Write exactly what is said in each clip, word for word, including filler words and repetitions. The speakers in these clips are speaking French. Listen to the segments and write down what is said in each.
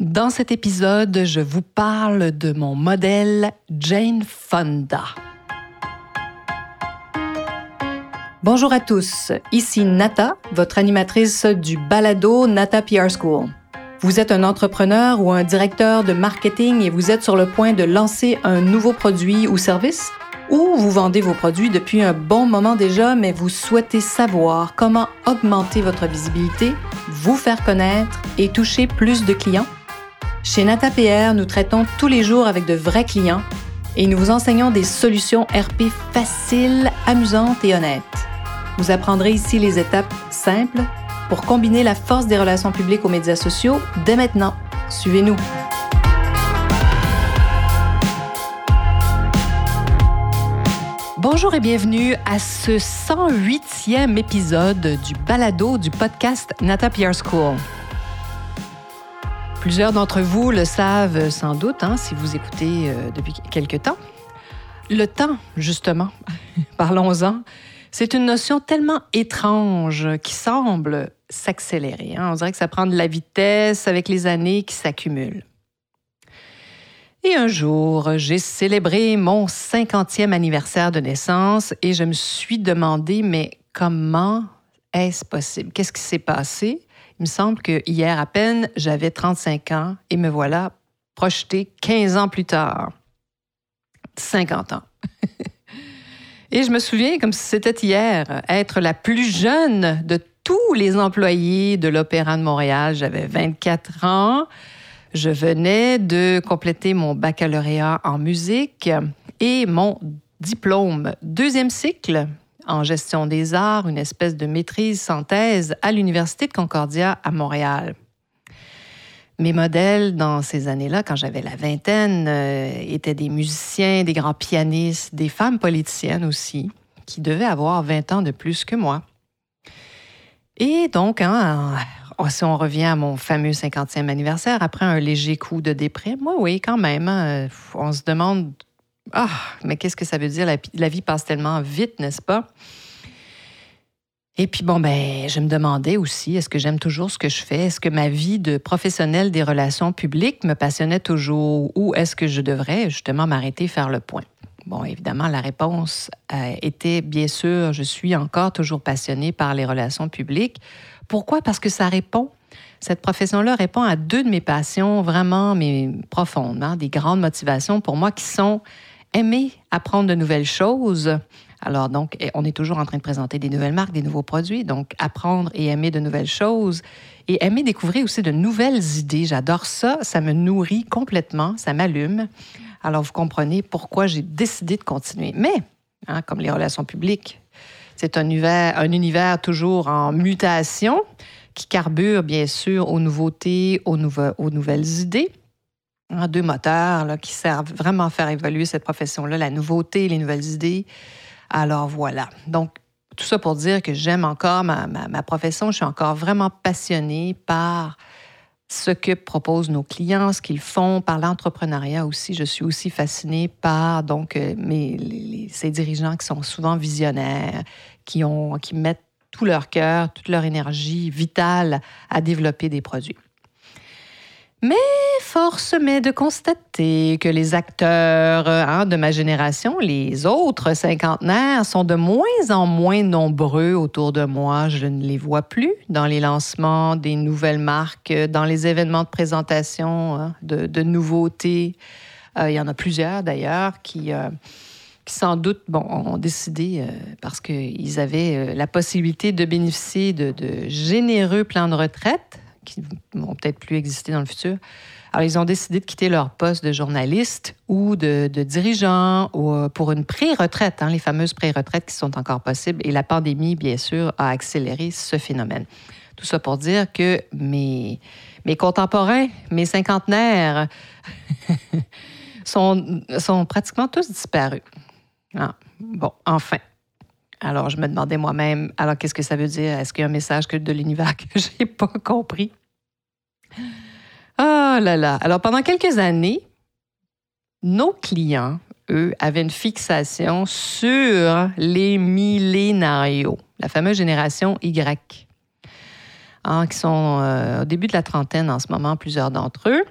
Dans cet épisode, je vous parle de mon modèle Jane Fonda. Bonjour à tous, ici Nata, votre animatrice du balado Nata P R School. Vous êtes un entrepreneur ou un directeur de marketing et vous êtes sur le point de lancer un nouveau produit ou service? Ou vous vendez vos produits depuis un bon moment déjà, mais vous souhaitez savoir comment augmenter votre visibilité, vous faire connaître et toucher plus de clients? Chez Nata P R, nous traitons tous les jours avec de vrais clients et nous vous enseignons des solutions R P faciles, amusantes et honnêtes. Vous apprendrez ici les étapes simples pour combiner la force des relations publiques aux médias sociaux dès maintenant. Suivez-nous! Bonjour et bienvenue à ce cent huitième épisode du balado du podcast Nata P R School. Plusieurs d'entre vous le savent sans doute, hein, si vous écoutez euh, depuis quelque temps. Le temps, justement, parlons-en, c'est une notion tellement étrange qui semble s'accélérer. Hein. On dirait que ça prend de la vitesse avec les années qui s'accumulent. Et un jour, j'ai célébré mon cinquantième anniversaire de naissance et je me suis demandé, mais comment est-ce possible? Qu'est-ce qui s'est passé? Il me semble que hier à peine, j'avais trente-cinq ans et me voilà projetée quinze ans plus tard. cinquante ans. Et je me souviens, comme si c'était hier, être la plus jeune de tous les employés de l'Opéra de Montréal. J'avais vingt-quatre ans. Je venais de compléter mon baccalauréat en musique et mon diplôme deuxième cycle en gestion des arts, une espèce de maîtrise sans thèse à l'Université de Concordia à Montréal. Mes modèles dans ces années-là, quand j'avais la vingtaine, euh, étaient des musiciens, des grands pianistes, des femmes politiciennes aussi, qui devaient avoir vingt ans de plus que moi. Et donc, hein, oh, si on revient à mon fameux cinquantième anniversaire, après un léger coup de déprime, moi, oui, quand même, hein, on se demande, ah, mais qu'est-ce que ça veut dire? La, la vie passe tellement vite, n'est-ce pas? Et puis, bon, ben, je me demandais aussi, est-ce que j'aime toujours ce que je fais? Est-ce que ma vie de professionnelle des relations publiques me passionnait toujours? Ou est-ce que je devrais justement m'arrêter et faire le point? Bon, évidemment, la réponse euh, était, bien sûr, je suis encore toujours passionnée par les relations publiques. Pourquoi? Parce que ça répond, cette profession-là répond à deux de mes passions vraiment mais profondément, des grandes motivations pour moi qui sont aimer apprendre de nouvelles choses. Alors donc, on est toujours en train de présenter des nouvelles marques, des nouveaux produits, donc apprendre et aimer de nouvelles choses et aimer découvrir aussi de nouvelles idées. J'adore ça, ça me nourrit complètement, ça m'allume. Alors, vous comprenez pourquoi j'ai décidé de continuer. Mais, hein, comme les relations publiques, c'est un univers, un univers toujours en mutation qui carbure, bien sûr, aux nouveautés, aux, nouve- aux nouvelles idées. Hein, deux moteurs là, qui servent vraiment à faire évoluer cette profession-là, la nouveauté, les nouvelles idées. Alors, voilà. Donc, tout ça pour dire que j'aime encore ma, ma, ma profession. Je suis encore vraiment passionnée par ce que proposent nos clients, ce qu'ils font, par l'entrepreneuriat aussi. Je suis aussi fascinée par donc, mes, les, ces dirigeants qui sont souvent visionnaires, qui, ont, qui mettent tout leur cœur, toute leur énergie vitale à développer des produits. Mais force m'est de constater que les acteurs hein, de ma génération, les autres cinquantenaires, sont de moins en moins nombreux autour de moi. Je ne les vois plus dans les lancements des nouvelles marques, dans les événements de présentation hein, de, de nouveautés. Euh, il y en a plusieurs d'ailleurs qui, euh, qui sans doute bon, ont décidé, euh, parce qu'ils avaient euh, la possibilité de bénéficier de, de généreux plans de retraite, qui vont peut-être plus exister dans le futur. Alors, ils ont décidé de quitter leur poste de journaliste ou de, de dirigeant ou pour une pré-retraite, hein, les fameuses pré-retraites qui sont encore possibles. Et la pandémie, bien sûr, a accéléré ce phénomène. Tout ça pour dire que mes, mes contemporains, mes cinquantenaires, sont, sont pratiquement tous disparus. Ah, bon, enfin. Alors, je me demandais moi-même, alors qu'est-ce que ça veut dire? Est-ce qu'il y a un message de l'univers que je n'ai pas compris? Oh là là! Alors, pendant quelques années, nos clients, eux, avaient une fixation sur les millénarios, la fameuse génération Y. hein, qui sont euh, au début de la trentaine en ce moment, plusieurs d'entre eux.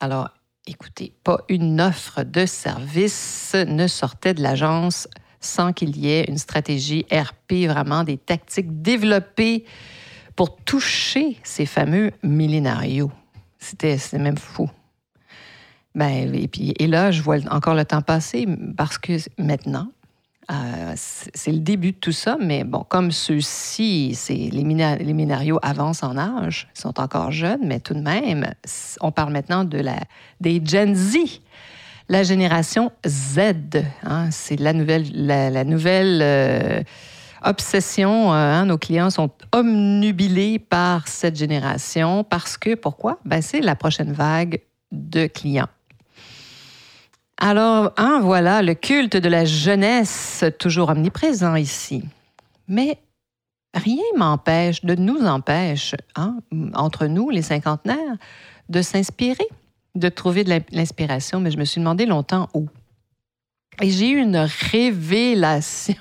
Alors, écoutez, pas une offre de service ne sortait de l'agence sans qu'il y ait une stratégie R P, vraiment des tactiques développées pour toucher ces fameux millénarios. C'était, c'était même fou. Ben, et, puis, et là, je vois encore le temps passer parce que maintenant, euh, c'est le début de tout ça, mais bon, comme ceux-ci, c'est, les millénarios avancent en âge, ils sont encore jeunes, mais tout de même, on parle maintenant de la, des Gen Z. La génération Z, hein, c'est la nouvelle, la, la nouvelle euh, obsession. Hein, nos clients sont obnubilés par cette génération parce que, pourquoi? Ben, c'est la prochaine vague de clients. Alors, hein, voilà, le culte de la jeunesse, toujours omniprésent ici. Mais rien m'empêche, de nous empêche, hein, entre nous, les cinquantenaires, de s'inspirer, de trouver de l'inspiration, mais je me suis demandé longtemps où. Et j'ai eu une révélation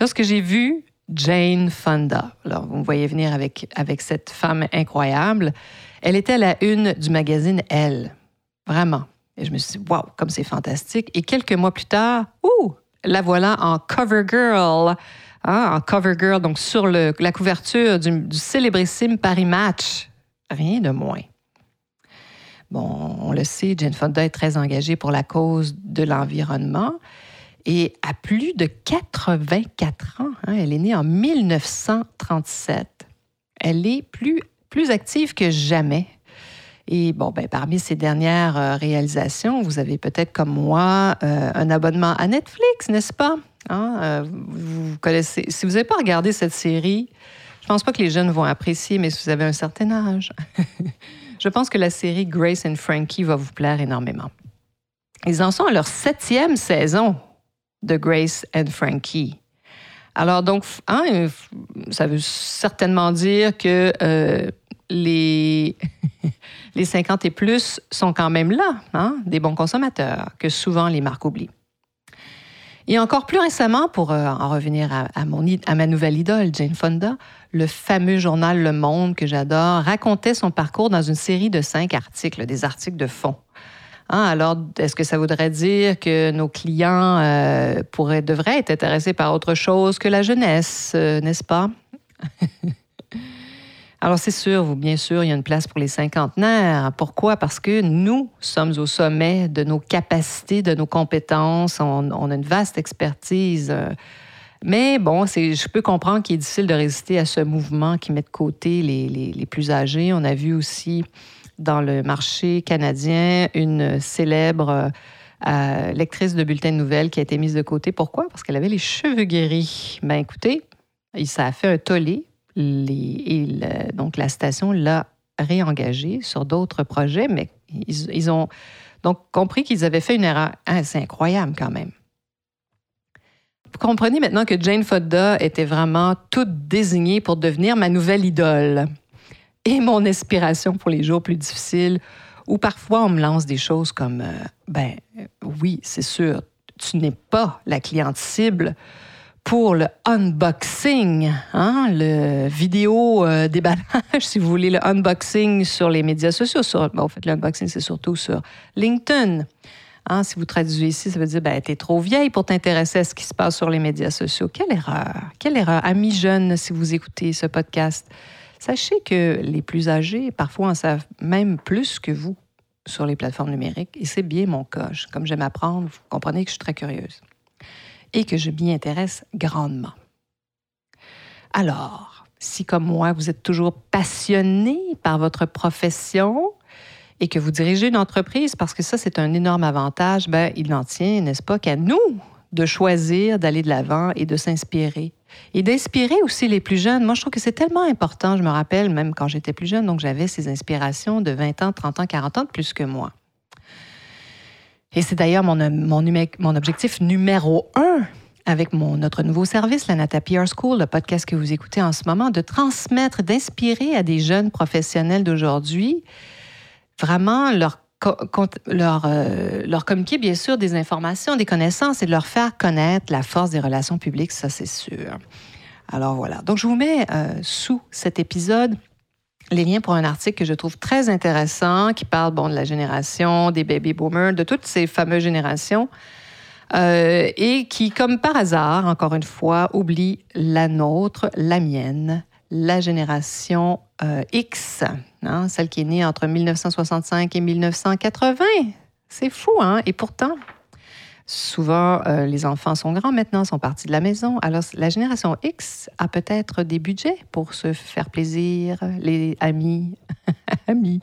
lorsque j'ai vu Jane Fonda. Alors, vous me voyez venir avec, avec cette femme incroyable. Elle était à la une du magazine Elle, vraiment. Et je me suis dit, waouh, comme c'est fantastique. Et quelques mois plus tard, ouh, la voilà en cover girl, hein, en cover girl, donc sur le, la couverture du, du célébrissime Paris Match. Rien de moins. Bon, on le sait, Jane Fonda est très engagée pour la cause de l'environnement et à plus de quatre-vingt-quatre ans, hein, elle est née en dix-neuf cent trente-sept. Elle est plus, plus active que jamais. Et bon, ben, parmi ses dernières réalisations, vous avez peut-être comme moi euh, un abonnement à Netflix, n'est-ce pas? Hein? Euh, vous connaissez, si vous n'avez pas regardé cette série, je ne pense pas que les jeunes vont apprécier, mais si vous avez un certain âge... Je pense que la série Grace and Frankie va vous plaire énormément. Ils en sont à leur septième saison de Grace and Frankie. Alors donc, hein, ça veut certainement dire que euh, les, les cinquante et plus sont quand même là, hein, des bons consommateurs, que souvent les marques oublient. Et encore plus récemment, pour en revenir à, à, mon, à ma nouvelle idole, Jane Fonda, le fameux journal Le Monde, que j'adore, racontait son parcours dans une série de cinq articles, des articles de fond. Hein, alors, est-ce que ça voudrait dire que nos clients euh, pourraient, devraient être intéressés par autre chose que la jeunesse, euh, n'est-ce pas? Alors, c'est sûr, vous, bien sûr, il y a une place pour les cinquantenaires. Pourquoi? Parce que nous sommes au sommet de nos capacités, de nos compétences. On, on a une vaste expertise. Mais bon, c'est, je peux comprendre qu'il est difficile de résister à ce mouvement qui met de côté les, les, les plus âgés. On a vu aussi dans le marché canadien une célèbre euh, lectrice de bulletin de nouvelles qui a été mise de côté. Pourquoi? Parce qu'elle avait les cheveux guéris. Ben écoutez, ça a fait un tollé. Les, et le, donc, la station l'a réengagée sur d'autres projets, mais ils, ils ont donc compris qu'ils avaient fait une erreur. Ah, c'est incroyable quand même. Vous comprenez maintenant que Jane Fonda était vraiment toute désignée pour devenir ma nouvelle idole et mon inspiration pour les jours plus difficiles, où parfois on me lance des choses comme euh, « ben oui, c'est sûr, tu n'es pas la cliente cible », pour le unboxing, hein, le vidéo euh, déballage, si vous voulez, le unboxing sur les médias sociaux. Sur, bon, en fait, le unboxing, c'est surtout sur LinkedIn. Hein, si vous traduisez ici, ça veut dire ben, « t'es trop vieille pour t'intéresser à ce qui se passe sur les médias sociaux ». Quelle erreur! Quelle erreur! Amis jeunes, si vous écoutez ce podcast, sachez que les plus âgés, parfois, en savent même plus que vous sur les plateformes numériques. Et c'est bien mon cas. Comme j'aime apprendre, vous comprenez que je suis très curieuse et que je m'y intéresse grandement. Alors, si comme moi, vous êtes toujours passionné par votre profession et que vous dirigez une entreprise, parce que ça, c'est un énorme avantage, ben, il en tient, n'est-ce pas, qu'à nous de choisir d'aller de l'avant et de s'inspirer. Et d'inspirer aussi les plus jeunes. Moi, je trouve que c'est tellement important. Je me rappelle, même quand j'étais plus jeune, donc j'avais ces inspirations de vingt ans, trente ans, quarante ans de plus que moi. Et c'est d'ailleurs mon, mon, mon objectif numéro un avec mon, notre nouveau service, la Nata P R School, le podcast que vous écoutez en ce moment, de transmettre, d'inspirer à des jeunes professionnels d'aujourd'hui, vraiment leur, leur, euh, leur communiquer, bien sûr, des informations, des connaissances et de leur faire connaître la force des relations publiques, ça c'est sûr. Alors voilà, donc je vous mets euh, sous cet épisode les liens pour un article que je trouve très intéressant, qui parle bon, de la génération, des baby boomers, de toutes ces fameuses générations, euh, et qui, comme par hasard, encore une fois, oublie la nôtre, la mienne, la génération euh, X, hein, celle qui est née entre dix-neuf cent soixante-cinq et dix-neuf cent quatre-vingts. C'est fou, hein? Et pourtant, souvent, euh, les enfants sont grands maintenant, sont partis de la maison. Alors, la génération X a peut-être des budgets pour se faire plaisir, les amis, amis,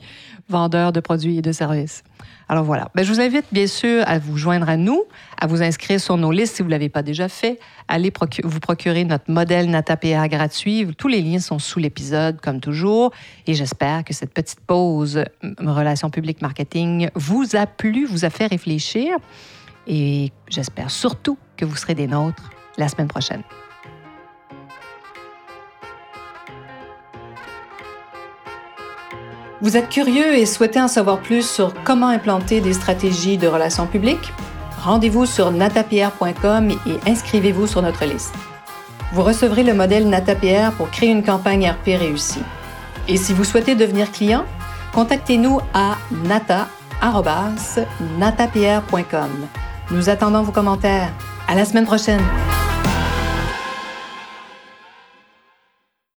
vendeurs de produits et de services. Alors voilà. Ben, je vous invite, bien sûr, à vous joindre à nous, à vous inscrire sur nos listes si vous ne l'avez pas déjà fait. Allez procu- vous procurer notre modèle Nata P R gratuit. Tous les liens sont sous l'épisode, comme toujours. Et j'espère que cette petite pause Relations publiques marketing vous a plu, vous a fait réfléchir. Et j'espère surtout que vous serez des nôtres la semaine prochaine. Vous êtes curieux et souhaitez en savoir plus sur comment implanter des stratégies de relations publiques? Rendez-vous sur nata pierre point com et inscrivez-vous sur notre liste. Vous recevrez le modèle Nata P R pour créer une campagne R P réussie. Et si vous souhaitez devenir client, contactez-nous à nata arobase natapierre point com. Nous attendons vos commentaires. À la semaine prochaine!